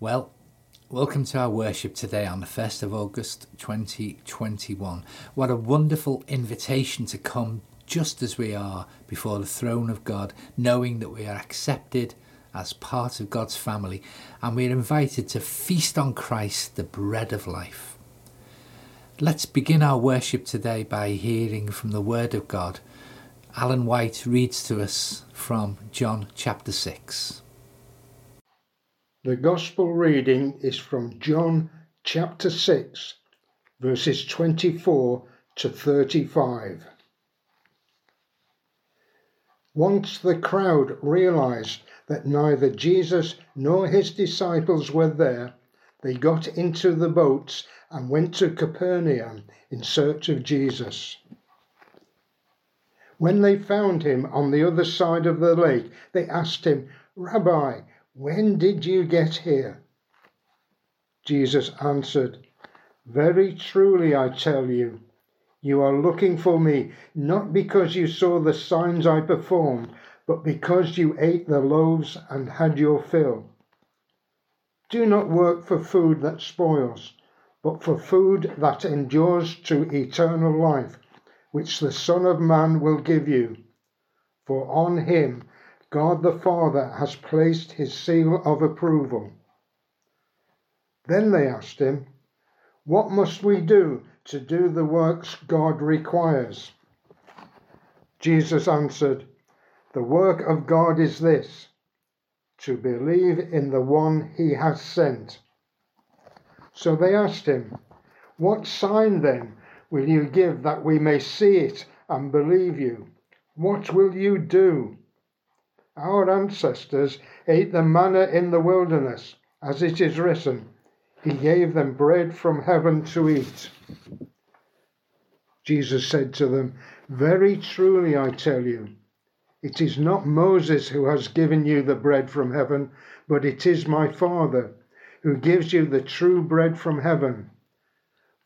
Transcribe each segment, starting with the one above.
Well, welcome to our worship today on the 1st of August 2021. What a wonderful invitation to come just as we are before the throne of God, knowing that we are accepted as part of God's family and we are invited to feast on Christ, the bread of life. Let's begin our worship today by hearing from the Word of God. Alan White reads to us from John chapter 6. The Gospel reading is from John chapter 6, verses 24 to 35. Once the crowd realized that neither Jesus nor his disciples were there, they got into the boats and went to Capernaum in search of Jesus. When they found him on the other side of the lake, they asked him, "Rabbi, when did you get here?" Jesus answered, "Very truly I tell you, you are looking for me, not because you saw the signs I performed, but because you ate the loaves and had your fill. Do not work for food that spoils, but for food that endures to eternal life, which the Son of Man will give you. For on him God the Father has placed his seal of approval." Then they asked him, "What must we do to do the works God requires?" Jesus answered, "The work of God is this, to believe in the one he has sent." So they asked him, "What sign then will you give that we may see it and believe you? What will you do? Our ancestors ate the manna in the wilderness, as it is written, he gave them bread from heaven to eat." Jesus said to them, "Very truly I tell you, it is not Moses who has given you the bread from heaven, but it is my Father who gives you the true bread from heaven.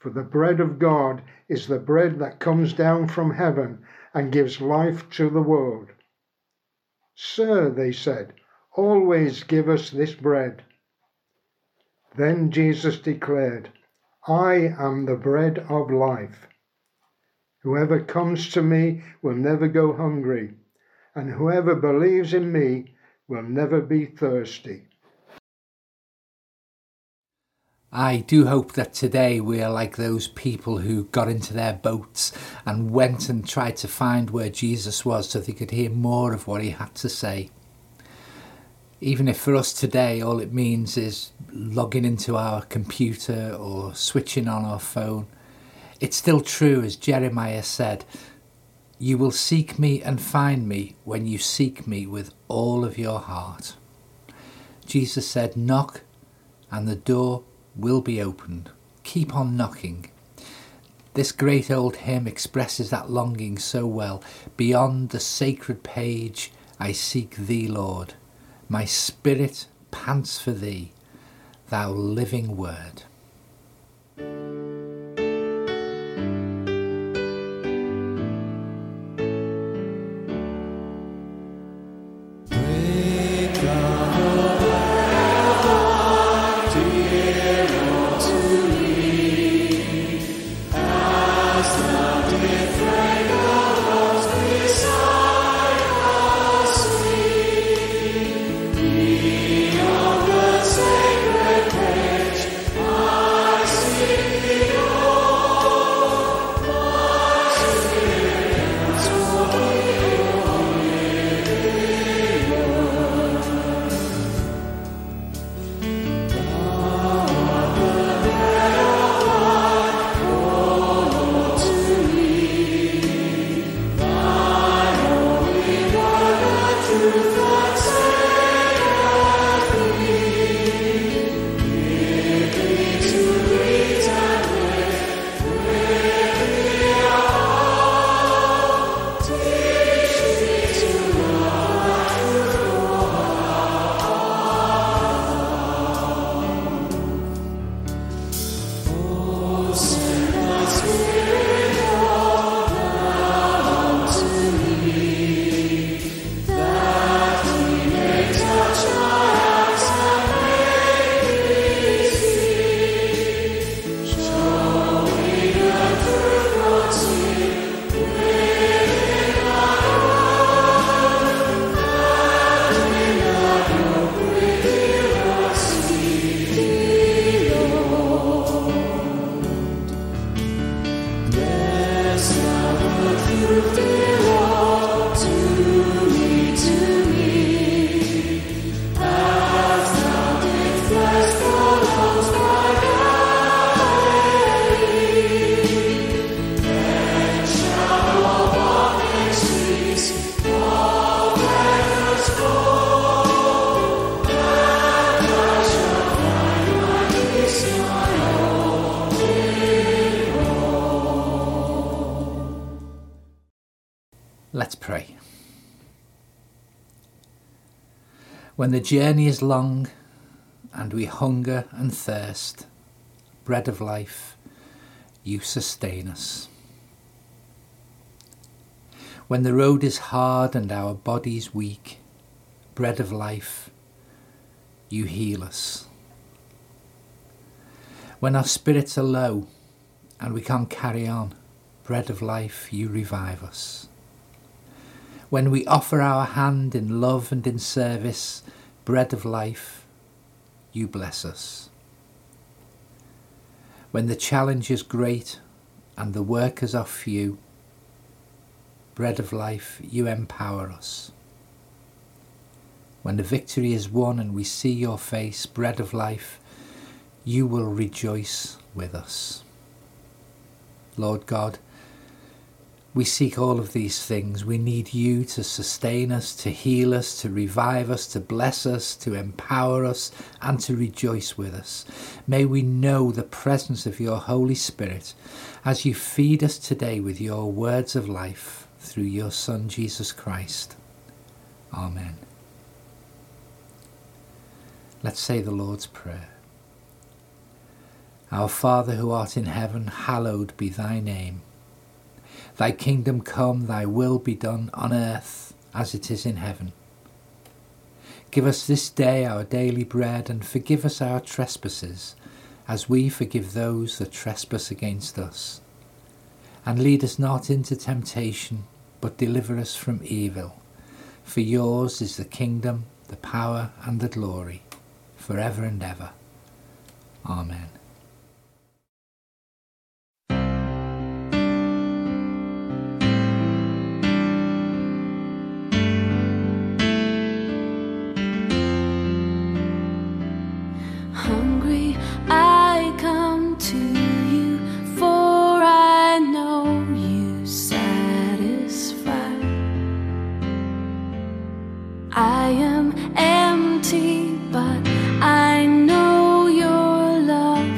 For the bread of God is the bread that comes down from heaven and gives life to the world." "Sir," they said, "always give us this bread." Then Jesus declared, "I am the bread of life. Whoever comes to me will never go hungry, and whoever believes in me will never be thirsty." I do hope that today we are like those people who got into their boats and went and tried to find where Jesus was so they could hear more of what he had to say. Even if for us today all it means is logging into our computer or switching on our phone, it's still true, as Jeremiah said, "You will seek me and find me when you seek me with all of your heart." Jesus said, "Knock and the door will be opened." Keep on knocking. This great old hymn expresses that longing so well. "Beyond the sacred page I seek thee, Lord. My spirit pants for thee, thou living word." Let's pray. When the journey is long and we hunger and thirst, bread of life, you sustain us. When the road is hard and our bodies weak, bread of life, you heal us. When our spirits are low and we can't carry on, bread of life, you revive us. When we offer our hand in love and in service, bread of life, you bless us. When the challenge is great and the workers are few, bread of life, you empower us. When the victory is won and we see your face, bread of life, you will rejoice with us. Lord God, we seek all of these things. We need you to sustain us, to heal us, to revive us, to bless us, to empower us, and to rejoice with us. May we know the presence of your Holy Spirit as you feed us today with your words of life, through your Son, Jesus Christ. Amen. Let's say the Lord's Prayer. Our Father who art in heaven, hallowed be thy name. Thy kingdom come, thy will be done on earth as it is in heaven. Give us this day our daily bread, and forgive us our trespasses, as we forgive those that trespass against us. And lead us not into temptation, but deliver us from evil. For yours is the kingdom, the power and the glory, forever and ever. Amen. Hungry, I come to you, for I know you satisfy. I am empty, but I know your love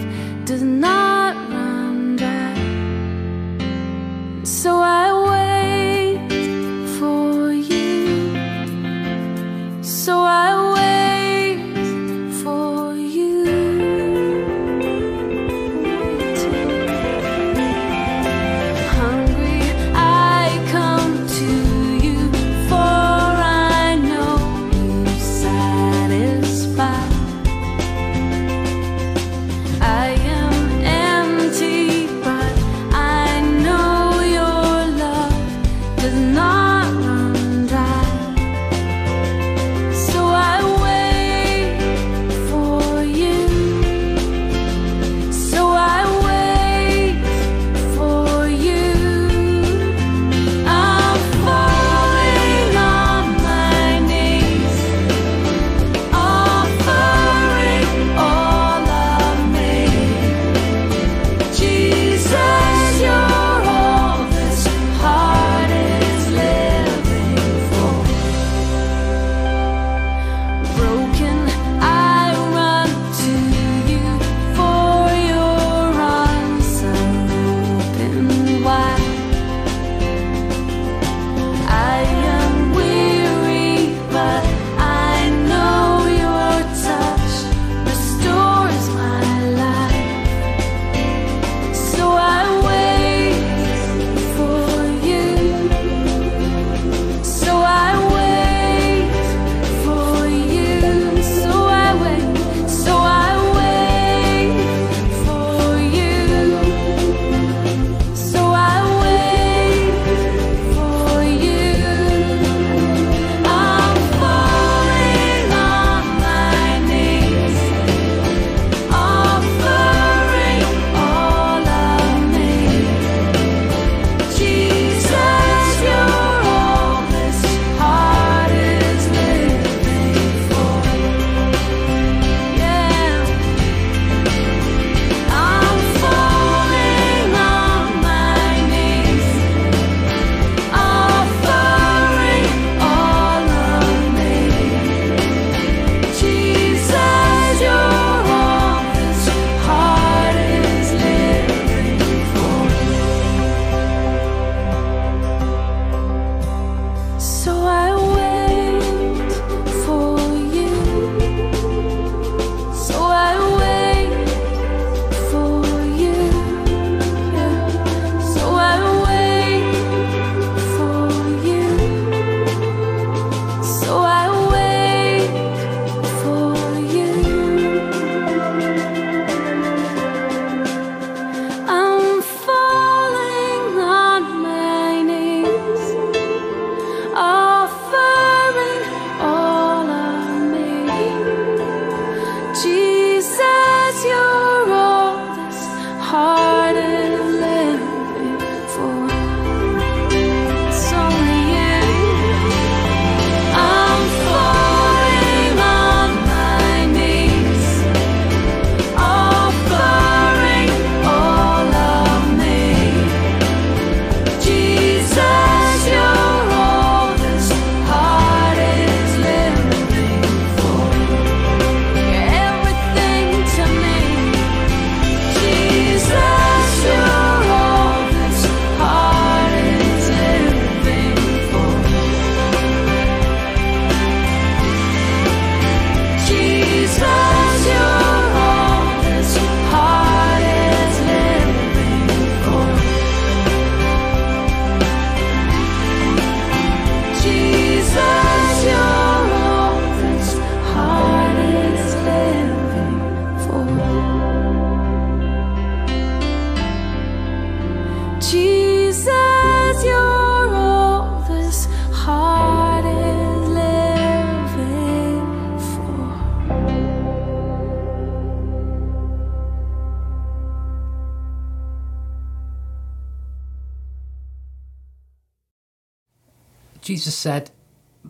Jesus said,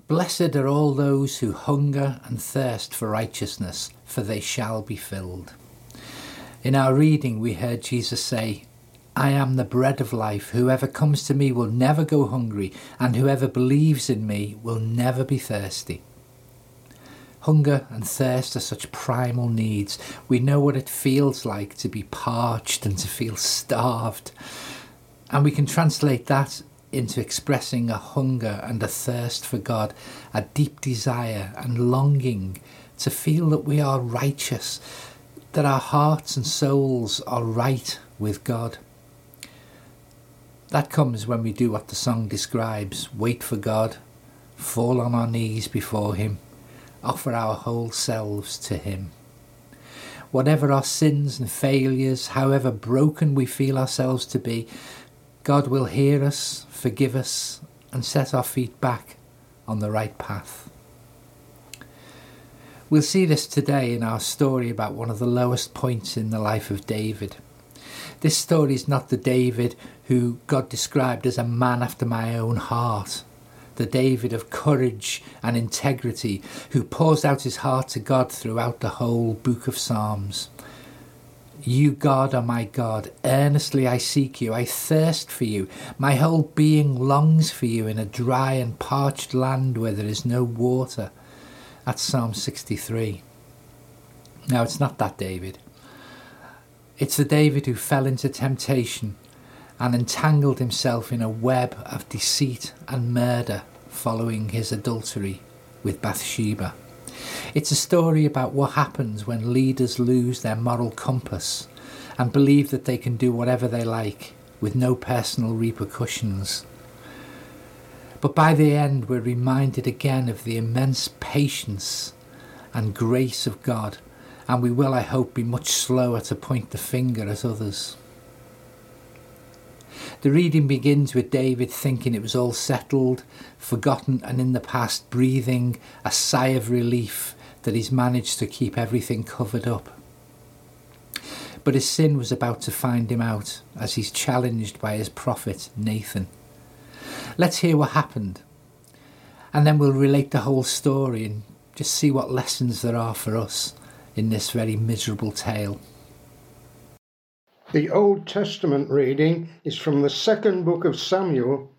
"Blessed are all those who hunger and thirst for righteousness, for they shall be filled." In our reading, we heard Jesus say, "I am the bread of life. Whoever comes to me will never go hungry, and whoever believes in me will never be thirsty." Hunger and thirst are such primal needs. We know what it feels like to be parched and to feel starved. And we can translate that into expressing a hunger and a thirst for God, a deep desire and longing to feel that we are righteous, that our hearts and souls are right with God. That comes when we do what the song describes: wait for God, fall on our knees before him, offer our whole selves to him. Whatever our sins and failures, however broken we feel ourselves to be, God will hear us, forgive us, and set our feet back on the right path. We'll see this today in our story about one of the lowest points in the life of David. This story is not the David who God described as a man after my own heart, the David of courage and integrity who pours out his heart to God throughout the whole book of Psalms. You, God, are my God. Earnestly I seek you. I thirst for you. My whole being longs for you in a dry and parched land where there is no water. That's Psalm 63. Now, it's not that David. It's the David who fell into temptation and entangled himself in a web of deceit and murder following his adultery with Bathsheba. It's a story about what happens when leaders lose their moral compass and believe that they can do whatever they like with no personal repercussions. But by the end, we're reminded again of the immense patience and grace of God, and we will, I hope, be much slower to point the finger at others. The reading begins with David thinking it was all settled, forgotten and in the past, breathing a sigh of relief that he's managed to keep everything covered up. But his sin was about to find him out as he's challenged by his prophet Nathan. Let's hear what happened, and then we'll relate the whole story and just see what lessons there are for us in this very miserable tale. The Old Testament reading is from the second book of Samuel,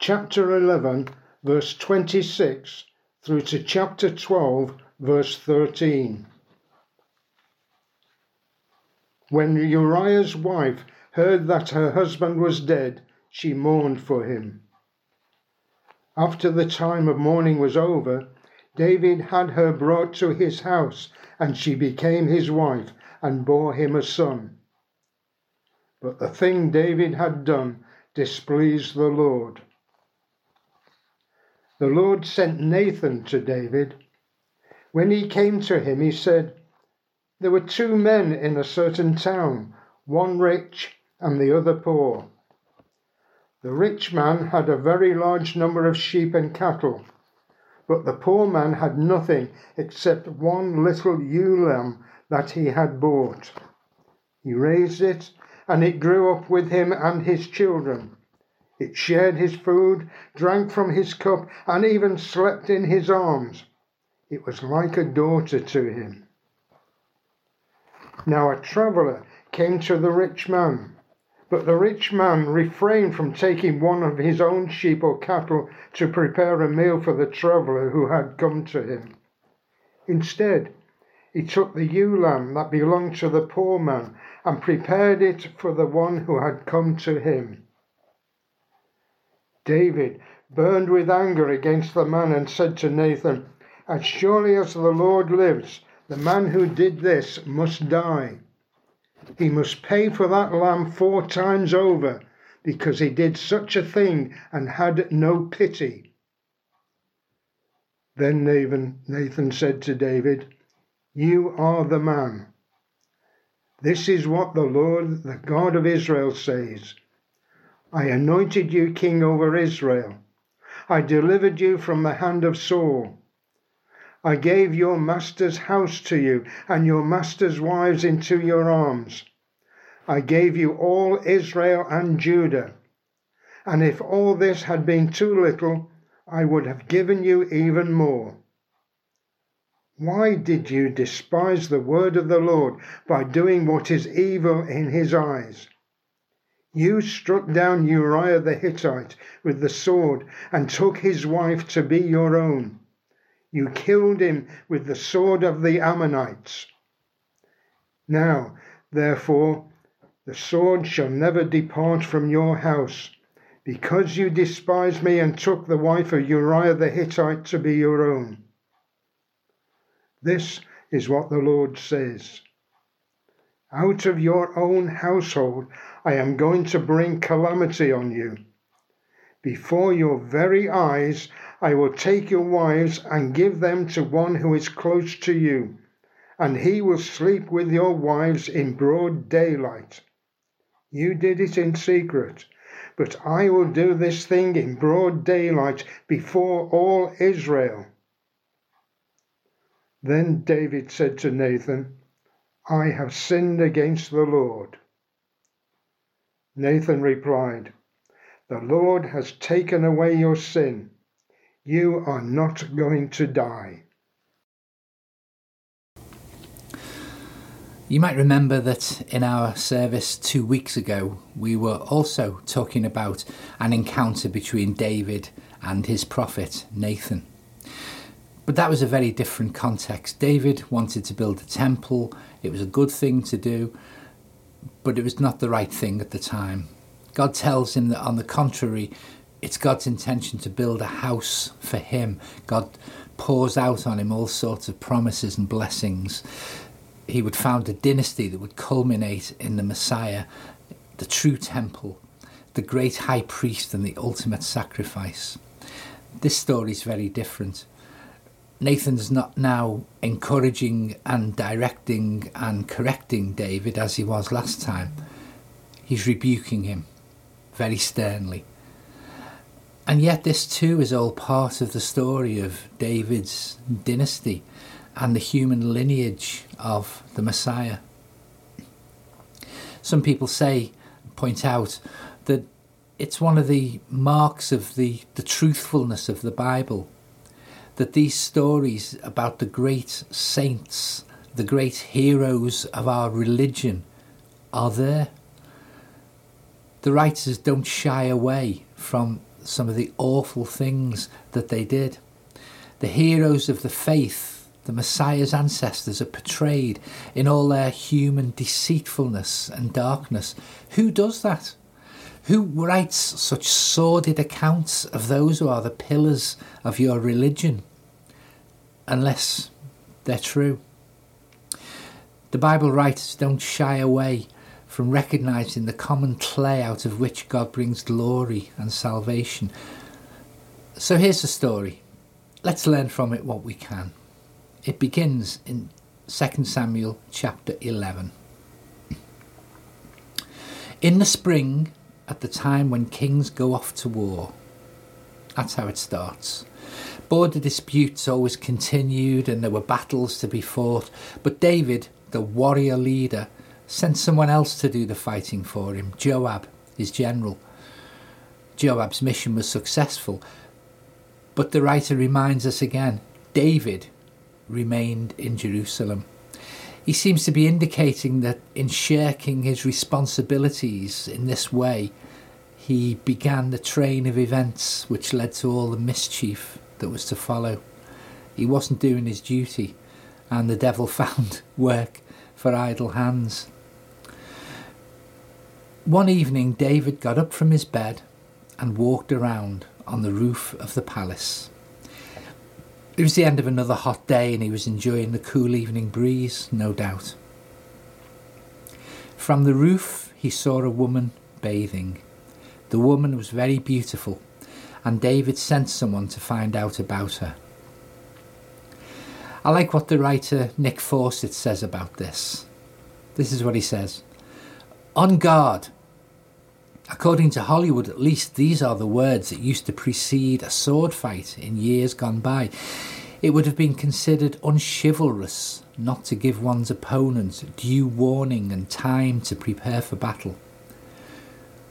chapter 11, verse 26, through to chapter 12, verse 13. When Uriah's wife heard that her husband was dead, she mourned for him. After the time of mourning was over, David had her brought to his house, and she became his wife and bore him a son. But the thing David had done displeased the Lord. The Lord sent Nathan to David. When he came to him, he said, "There were two men in a certain town, one rich and the other poor. The rich man had a very large number of sheep and cattle, but the poor man had nothing except one little ewe lamb that he had bought. He raised it, and it grew up with him and his children. It shared his food, drank from his cup, and even slept in his arms. It was like a daughter to him. Now a traveller came to the rich man, but the rich man refrained from taking one of his own sheep or cattle to prepare a meal for the traveller who had come to him. Instead, he took the ewe lamb that belonged to the poor man and prepared it for the one who had come to him. David burned with anger against the man and said to Nathan, "As surely as the Lord lives, the man who did this must die. He must pay for that lamb 4 times over, because he did such a thing and had no pity." Then Nathan said to David, "You are the man. This is what the Lord, the God of Israel, says. I anointed you king over Israel. I delivered you from the hand of Saul. I gave your master's house to you and your master's wives into your arms. I gave you all Israel and Judah. And if all this had been too little, I would have given you even more. Why did you despise the word of the Lord by doing what is evil in his eyes? You struck down Uriah the Hittite with the sword and took his wife to be your own. You killed him with the sword of the Ammonites. Now, therefore, the sword shall never depart from your house, because you despised me and took the wife of Uriah the Hittite to be your own. This is what the Lord says. Out of your own household I am going to bring calamity on you. Before your very eyes I will take your wives and give them to one who is close to you, and he will sleep with your wives in broad daylight. You did it in secret, but I will do this thing in broad daylight before all Israel. Then David said to Nathan, I have sinned against the Lord. Nathan replied, The Lord has taken away your sin. You are not going to die. You might remember that in our service 2 weeks ago, we were also talking about an encounter between David and his prophet, Nathan. But that was a very different context. David wanted to build a temple. It was a good thing to do, but it was not the right thing at the time. God tells him that, on the contrary, it's God's intention to build a house for him. God pours out on him all sorts of promises and blessings. He would found a dynasty that would culminate in the Messiah, the true temple, the great high priest and the ultimate sacrifice. This story is very different. Nathan's not now encouraging and directing and correcting David as he was last time. He's rebuking him very sternly. And yet this too is all part of the story of David's dynasty and the human lineage of the Messiah. Some people point out that it's one of the marks of the truthfulness of the Bible, that these stories about the great saints, the great heroes of our religion, are there. The writers don't shy away from some of the awful things that they did. The heroes of the faith, the Messiah's ancestors, are portrayed in all their human deceitfulness and darkness. Who does that? Who writes such sordid accounts of those who are the pillars of your religion, unless they're true? The Bible writers don't shy away from recognising the common clay out of which God brings glory and salvation. So here's the story. Let's learn from it what we can. It begins in 2 Samuel chapter 11. In the spring, at the time when kings go off to war. That's how it starts. Border disputes always continued and there were battles to be fought, but David, the warrior leader, sent someone else to do the fighting for him, Joab, his general. Joab's mission was successful, but the writer reminds us again, David remained in Jerusalem. He seems to be indicating that in shirking his responsibilities in this way, he began the train of events which led to all the mischief that was to follow. He wasn't doing his duty, and the devil found work for idle hands. One evening, David got up from his bed and walked around on the roof of the palace. It was the end of another hot day and he was enjoying the cool evening breeze, no doubt. From the roof he saw a woman bathing. The woman was very beautiful and David sent someone to find out about her. I like what the writer Nick Fawcett says about this. This is what he says. On guard. According to Hollywood, at least, these are the words that used to precede a sword fight in years gone by. It would have been considered unchivalrous not to give one's opponent due warning and time to prepare for battle.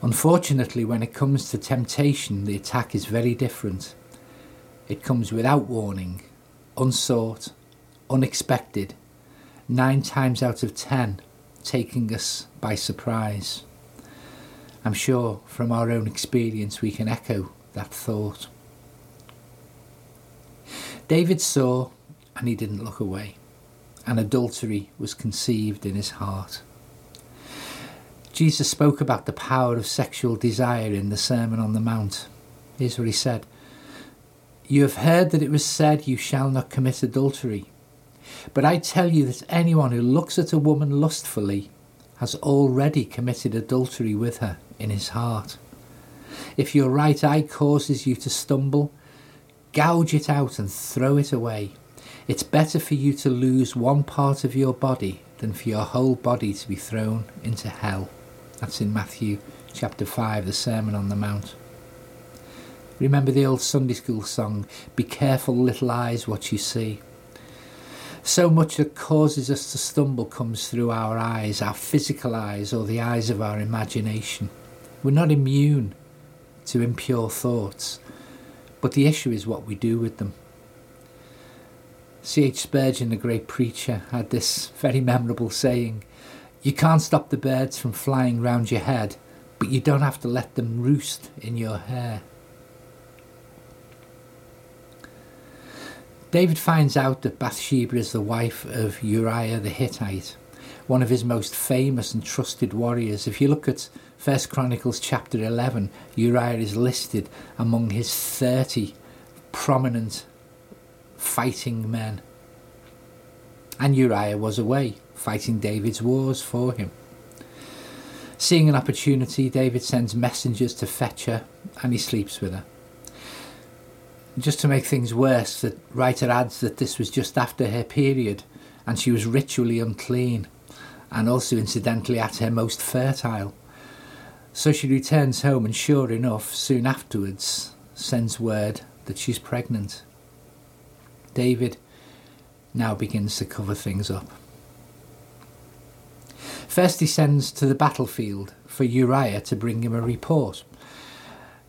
Unfortunately, when it comes to temptation, the attack is very different. It comes without warning, unsought, unexpected, 9 times out of 10, taking us by surprise. I'm sure from our own experience we can echo that thought. David saw, and he didn't look away, and adultery was conceived in his heart. Jesus spoke about the power of sexual desire in the Sermon on the Mount. Here's what he said. You have heard that it was said, you shall not commit adultery. But I tell you that anyone who looks at a woman lustfully has already committed adultery with her in his heart. If your right eye causes you to stumble, gouge it out and throw it away. It's better for you to lose one part of your body than for your whole body to be thrown into hell. That's in Matthew chapter 5, the Sermon on the Mount. Remember the old Sunday school song, Be careful, little eyes, what you see. So much that causes us to stumble comes through our eyes, our physical eyes, or the eyes of our imagination. We're not immune to impure thoughts, but the issue is what we do with them. C.H. Spurgeon, the great preacher, had this very memorable saying, you can't stop the birds from flying round your head, but you don't have to let them roost in your hair. David finds out that Bathsheba is the wife of Uriah the Hittite, one of his most famous and trusted warriors. If you look at 1 Chronicles chapter 11, Uriah is listed among his 30 prominent fighting men. And Uriah was away, fighting David's wars for him. Seeing an opportunity, David sends messengers to fetch her, and he sleeps with her. Just to make things worse, the writer adds that this was just after her period and she was ritually unclean and also incidentally at her most fertile. So she returns home and sure enough, soon afterwards, sends word that she's pregnant. David now begins to cover things up. First he sends to the battlefield for Uriah to bring him a report.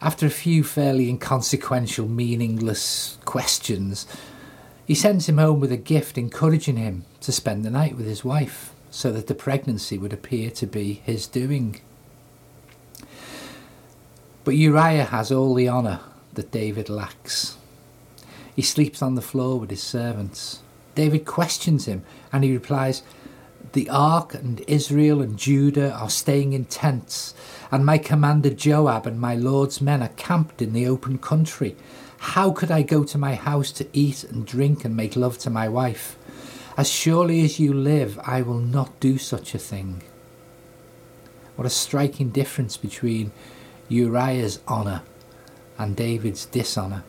After a few fairly inconsequential, meaningless questions, he sends him home with a gift encouraging him to spend the night with his wife so that the pregnancy would appear to be his doing. But Uriah has all the honour that David lacks. He sleeps on the floor with his servants. David questions him and he replies, The ark and Israel and Judah are staying in tents, and my commander Joab and my lord's men are camped in the open country. How could I go to my house to eat and drink and make love to my wife? As surely as you live, I will not do such a thing. What a striking difference between Uriah's honour and David's dishonour.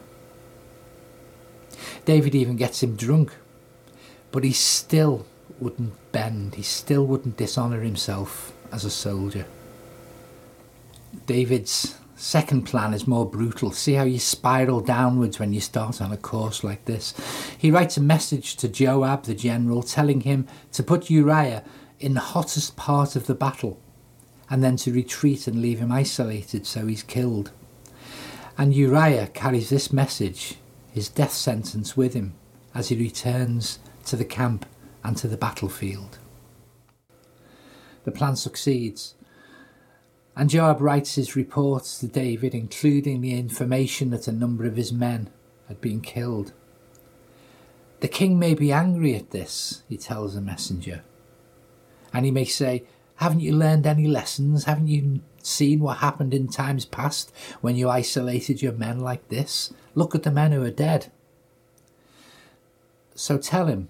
David even gets him drunk, but he still wouldn't bend, he still wouldn't dishonour himself as a soldier. David's second plan is more brutal. See how you spiral downwards when you start on a course like this. He writes a message to Joab, the general, telling him to put Uriah in the hottest part of the battle and then to retreat and leave him isolated so he's killed. And Uriah carries this message, his death sentence, with him as he returns to the camp and to the battlefield. The plan succeeds, and Joab writes his reports to David, including the information that a number of his men had been killed. The king may be angry at this, he tells the messenger, and he may say, haven't you learned any lessons? Haven't you seen what happened in times past when you isolated your men like this? Look at the men who are dead. So tell him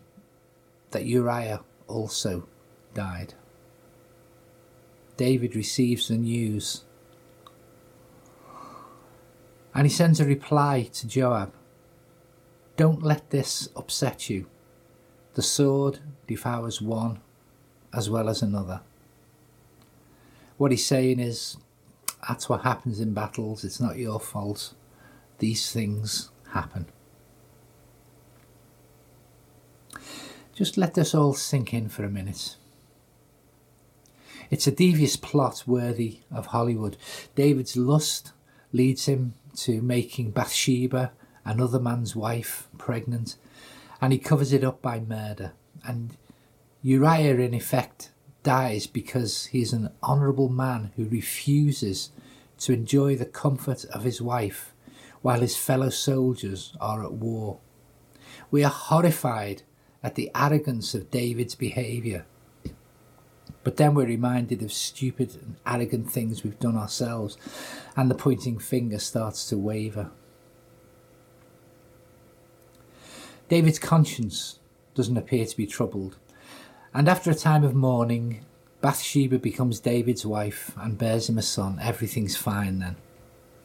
that Uriah also died. David receives the news and he sends a reply to Joab. Don't let this upset you. The sword devours one as well as another. What he's saying is, that's what happens in battles. It's not your fault. These things happen. Just let this all sink in for a minute. It's a devious plot worthy of Hollywood. David's lust leads him to making Bathsheba another man's wife pregnant, and he covers it up by murder. And Uriah, in effect, dies because he's an honourable man who refuses to enjoy the comfort of his wife while his fellow soldiers are at war. We are horrified at the arrogance of David's behaviour, but then we're reminded of stupid and arrogant things we've done ourselves, and the pointing finger starts to waver. David's conscience doesn't appear to be troubled, and after a time of mourning, Bathsheba becomes David's wife and bears him a son. Everything's fine then.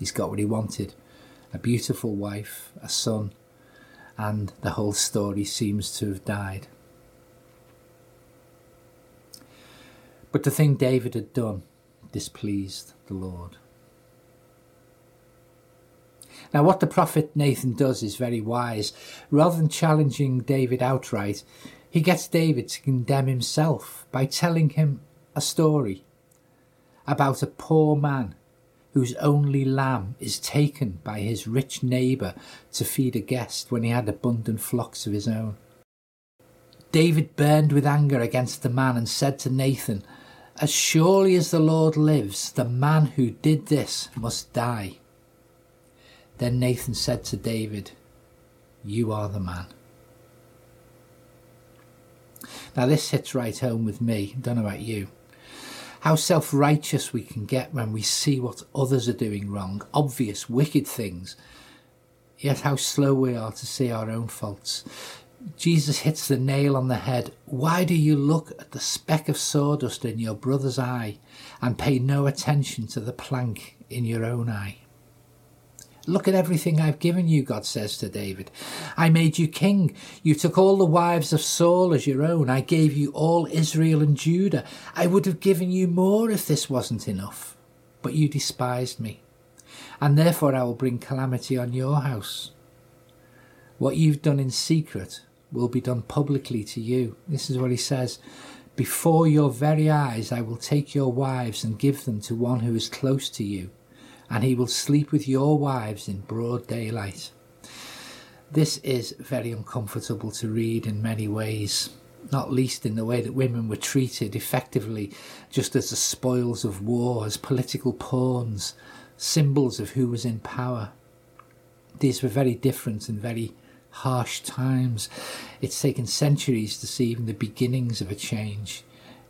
He's got what he wanted, a beautiful wife, a son, and the whole story seems to have died. But the thing David had done displeased the Lord. Now, what the prophet Nathan does is very wise. Rather than challenging David outright, he gets David to condemn himself by telling him a story about a poor man whose only lamb is taken by his rich neighbour to feed a guest when he had abundant flocks of his own. David burned with anger against the man and said to Nathan, "As surely as the Lord lives, the man who did this must die." Then Nathan said to David, "You are the man." Now this hits right home with me, don't know about you. How self-righteous we can get when we see what others are doing wrong, obvious wicked things, yet how slow we are to see our own faults. Jesus hits the nail on the head. Why do you look at the speck of sawdust in your brother's eye and pay no attention to the plank in your own eye? Look at everything I've given you, God says to David. I made you king. You took all the wives of Saul as your own. I gave you all Israel and Judah. I would have given you more if this wasn't enough. But you despised me, and therefore I will bring calamity on your house. What you've done in secret will be done publicly to you. This is what he says. Before your very eyes I will take your wives and give them to one who is close to you, and he will sleep with your wives in broad daylight. This is very uncomfortable to read in many ways, not least in the way that women were treated effectively just as the spoils of war, as political pawns, symbols of who was in power. These were very different and very harsh times. It's taken centuries to see even the beginnings of a change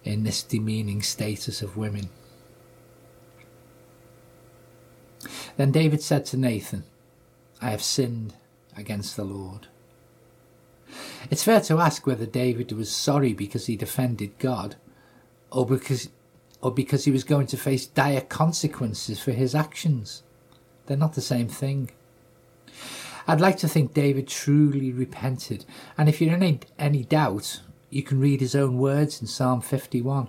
in this demeaning status of women. Then David said to Nathan, "I have sinned against the Lord." It's fair to ask whether David was sorry because he defended God, or because he was going to face dire consequences for his actions. They're not the same thing. I'd like to think David truly repented, and if you're in any doubt, you can read his own words in Psalm 51.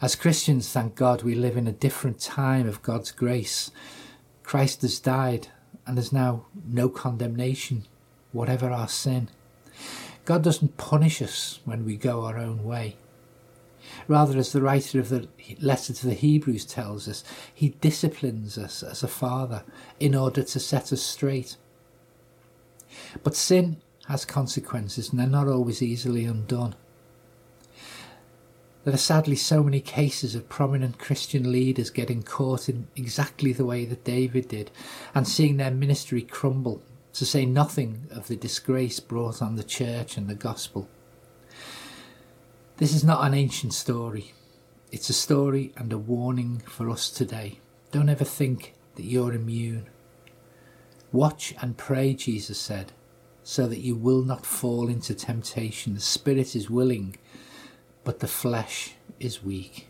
As Christians, thank God, we live in a different time of God's grace. Christ has died, and there's now no condemnation, whatever our sin. God doesn't punish us when we go our own way. Rather, as the writer of the letter to the Hebrews tells us, he disciplines us as a father in order to set us straight. But sin has consequences, and they're not always easily undone. There are sadly so many cases of prominent Christian leaders getting caught in exactly the way that David did and seeing their ministry crumble, to say nothing of the disgrace brought on the church and the gospel. This is not an ancient story. It's a story and a warning for us today. Don't ever think that you're immune. Watch and pray, Jesus said, so that you will not fall into temptation. The spirit is willing, but the flesh is weak.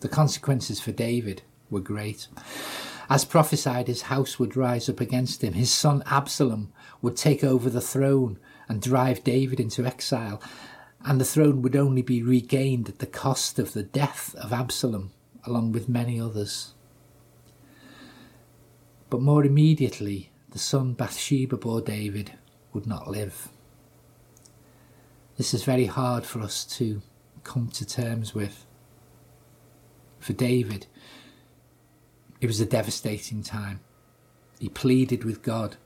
The consequences for David were great. As prophesied, his house would rise up against him. His son Absalom would take over the throne and drive David into exile, and the throne would only be regained at the cost of the death of Absalom, along with many others. But more immediately, the son Bathsheba bore David would not live. This is very hard for us to come to terms with. For David, it was a devastating time. He pleaded with God.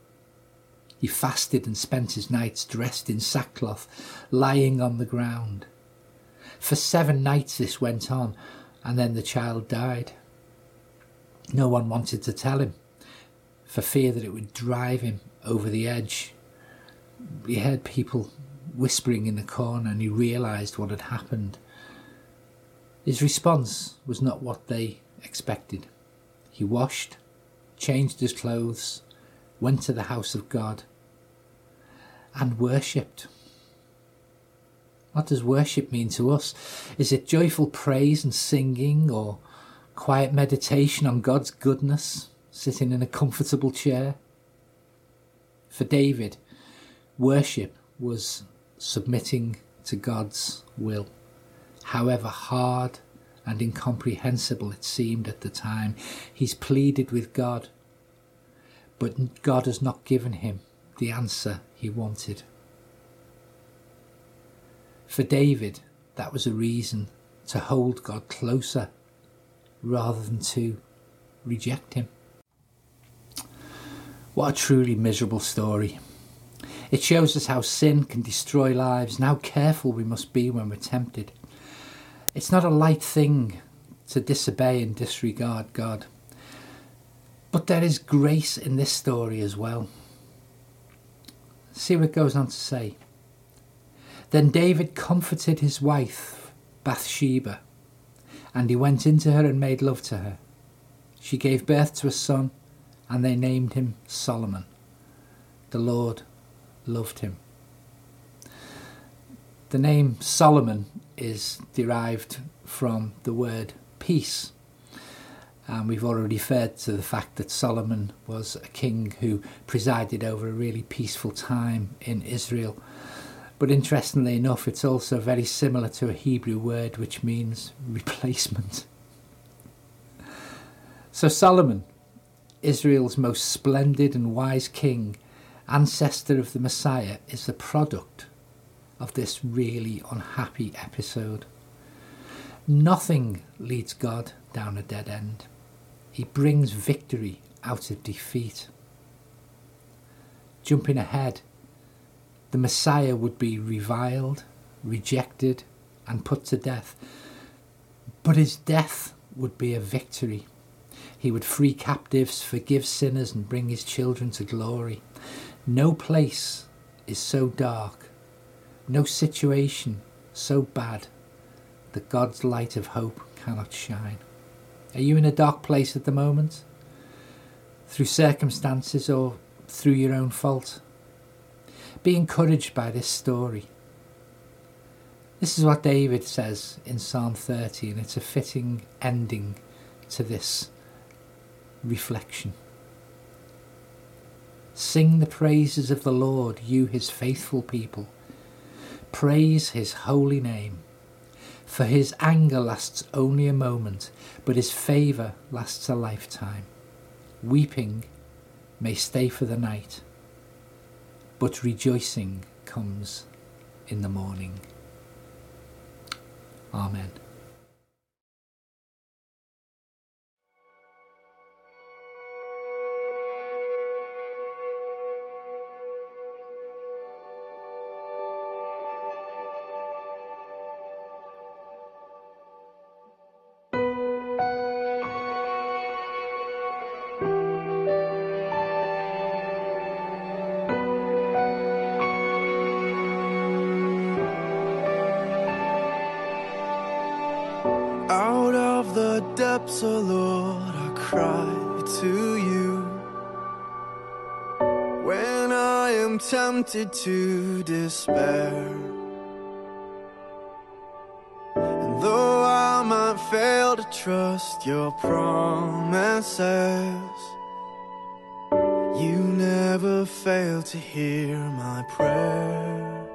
He fasted and spent his nights dressed in sackcloth, lying on the ground. For 7 nights this went on, and then the child died. No one wanted to tell him, for fear that it would drive him over the edge. He heard people whispering in the corner, and he realised what had happened. His response was not what they expected. He washed, changed his clothes, went to the house of God, and worshipped. What does worship mean to us? Is it joyful praise and singing, or quiet meditation on God's goodness, sitting in a comfortable chair? For David, worship was submitting to God's will, however hard and incomprehensible it seemed at the time. He's pleaded with God, but God has not given him the answer he wanted. For David, that was a reason to hold God closer rather than to reject him. What a truly miserable story. It shows us how sin can destroy lives and how careful we must be when we're tempted. It's not a light thing to disobey and disregard God. But there is grace in this story as well. See what it goes on to say. Then David comforted his wife, Bathsheba, and he went into her and made love to her. She gave birth to a son, and they named him Solomon. The Lord loved him. The name Solomon is derived from the word peace. And we've already referred to the fact that Solomon was a king who presided over a really peaceful time in Israel. But interestingly enough, it's also very similar to a Hebrew word which means replacement. So Solomon, Israel's most splendid and wise king, ancestor of the Messiah, is the product of this really unhappy episode. Nothing leads God down a dead end. He brings victory out of defeat. Jumping ahead, the Messiah would be reviled, rejected, and put to death. But his death would be a victory. He would free captives, forgive sinners, and bring his children to glory. No place is so dark, no situation so bad that God's light of hope cannot shine. Are you in a dark place at the moment? Through circumstances or through your own fault? Be encouraged by this story. This is what David says in Psalm 30, and it's a fitting ending to this reflection. Sing the praises of the Lord, you his faithful people. Praise his holy name, for his anger lasts only a moment, but his favour lasts a lifetime. Weeping may stay for the night, but rejoicing comes in the morning. Amen. Depths, O Lord, I cry to you. When I am tempted to despair, and though I might haven't failed to trust your promises. You never fail to hear my prayer.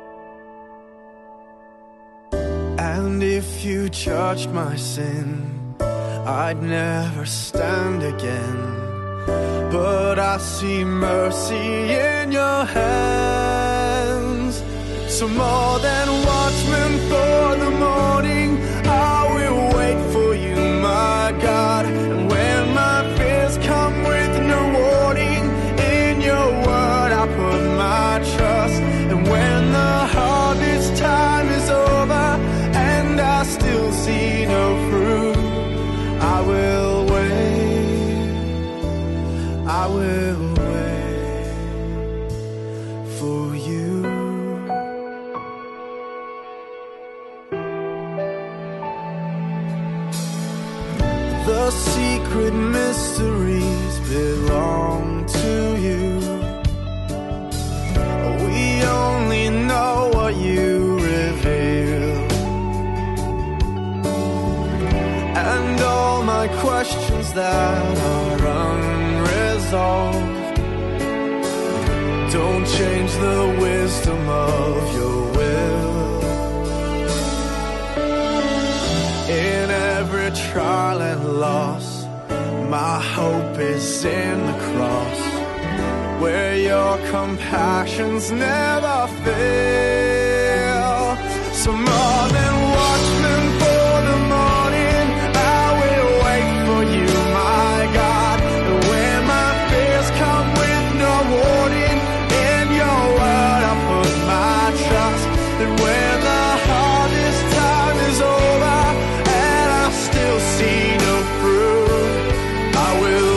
And if you judged my sin, I'd never stand again. But I see mercy in your hands. So more than watchmen for the morning, I will wait for you, my God. And when my fears come with no warning, in your word I put my trust. And when the hardest time is over and I still see no fruit, I will wait, I will wait for you. The secret mysteries belong to you. We only know what you reveal. And all my questions that are unresolved don't change the wisdom of your will. In every trial and loss, my hope is in the cross, where your compassions never fail. So more than watchmen for the morning, I will wait for you, my God. And when my fears come with no warning, in your word I put my trust. And when the hardest time is over and I still see no fruit, I will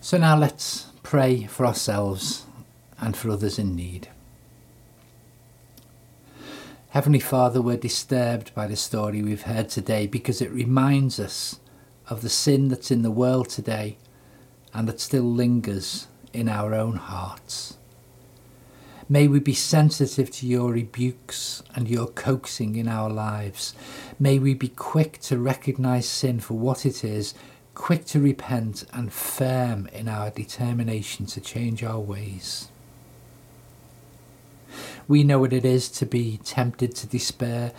So now let's pray for ourselves and for others in need. Heavenly Father, we're disturbed by the story we've heard today because it reminds us of the sin that's in the world today and that still lingers in our own hearts. May we be sensitive to your rebukes and your coaxing in our lives. May we be quick to recognise sin for what it is, quick to repent and firm in our determination to change our ways. We know what it is to be tempted to despair,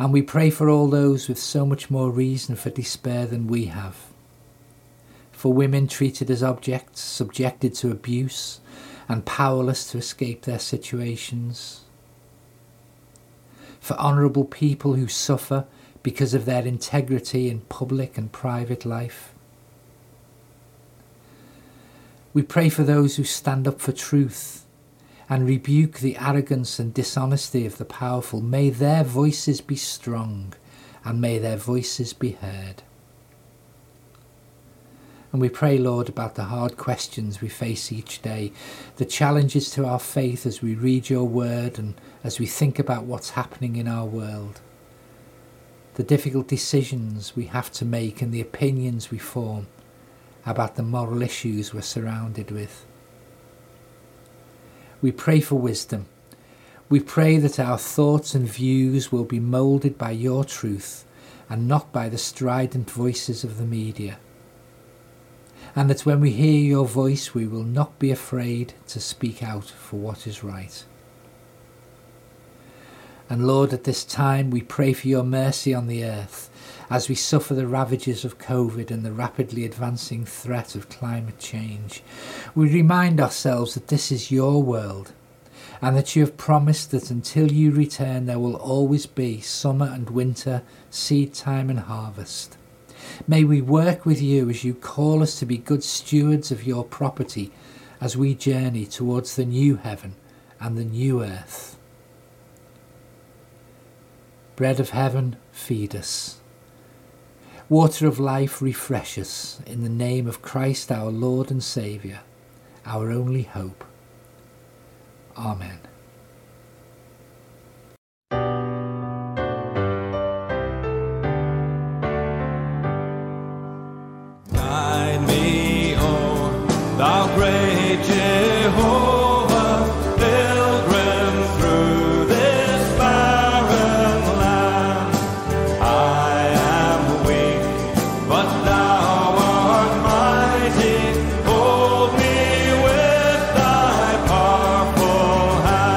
and we pray for all those with so much more reason for despair than we have. For women treated as objects, subjected to abuse and powerless to escape their situations. For honourable people who suffer because of their integrity in public and private life. We pray for those who stand up for truth and rebuke the arrogance and dishonesty of the powerful. May their voices be strong and may their voices be heard. And we pray, Lord, about the hard questions we face each day, the challenges to our faith as we read your word and as we think about what's happening in our world, the difficult decisions we have to make and the opinions we form about the moral issues we're surrounded with. We pray for wisdom. We pray that our thoughts and views will be moulded by your truth and not by the strident voices of the media. And that when we hear your voice, we will not be afraid to speak out for what is right. And Lord, at this time, we pray for your mercy on the earth as we suffer the ravages of COVID and the rapidly advancing threat of climate change. We remind ourselves that this is your world and that you have promised that until you return, there will always be summer and winter, seed time and harvest. May we work with you as you call us to be good stewards of your property as we journey towards the new heaven and the new earth. Bread of heaven, feed us. Water of life, refresh us in the name of Christ, our Lord and Saviour, our only hope. Amen. Jehovah, pilgrims through this barren land. I am weak, but thou art mighty. Hold me with thy powerful hand.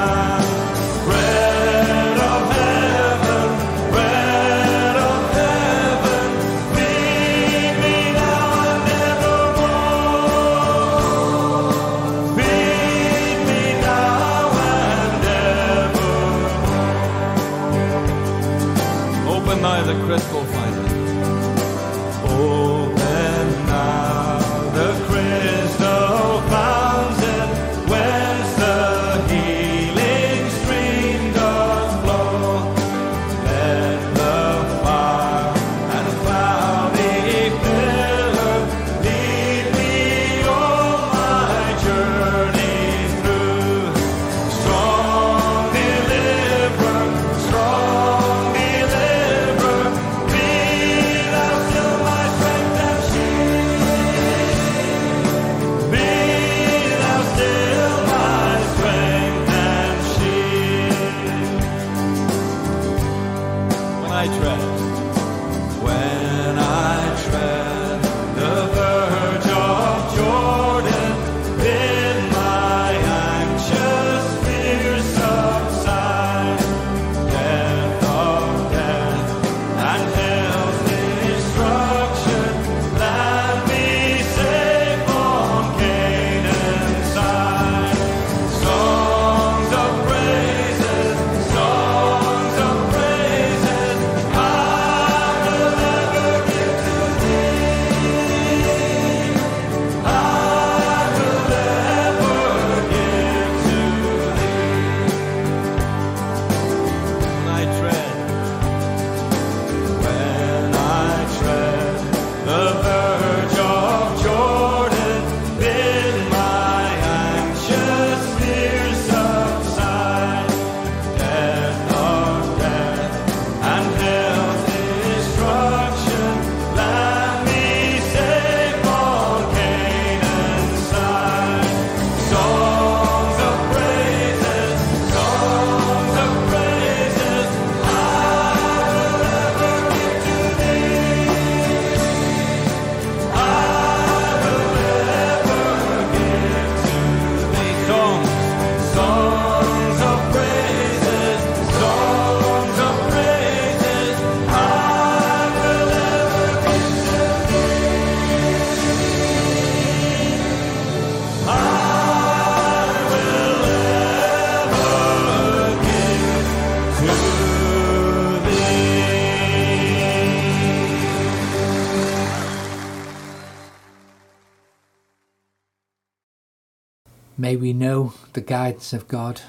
May we know the guidance of God.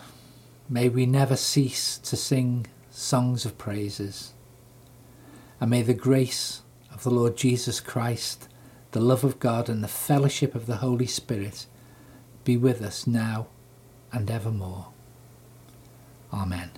May we never cease to sing songs of praises. And may the grace of the Lord Jesus Christ, the love of God, and the fellowship of the Holy Spirit be with us now and evermore. Amen.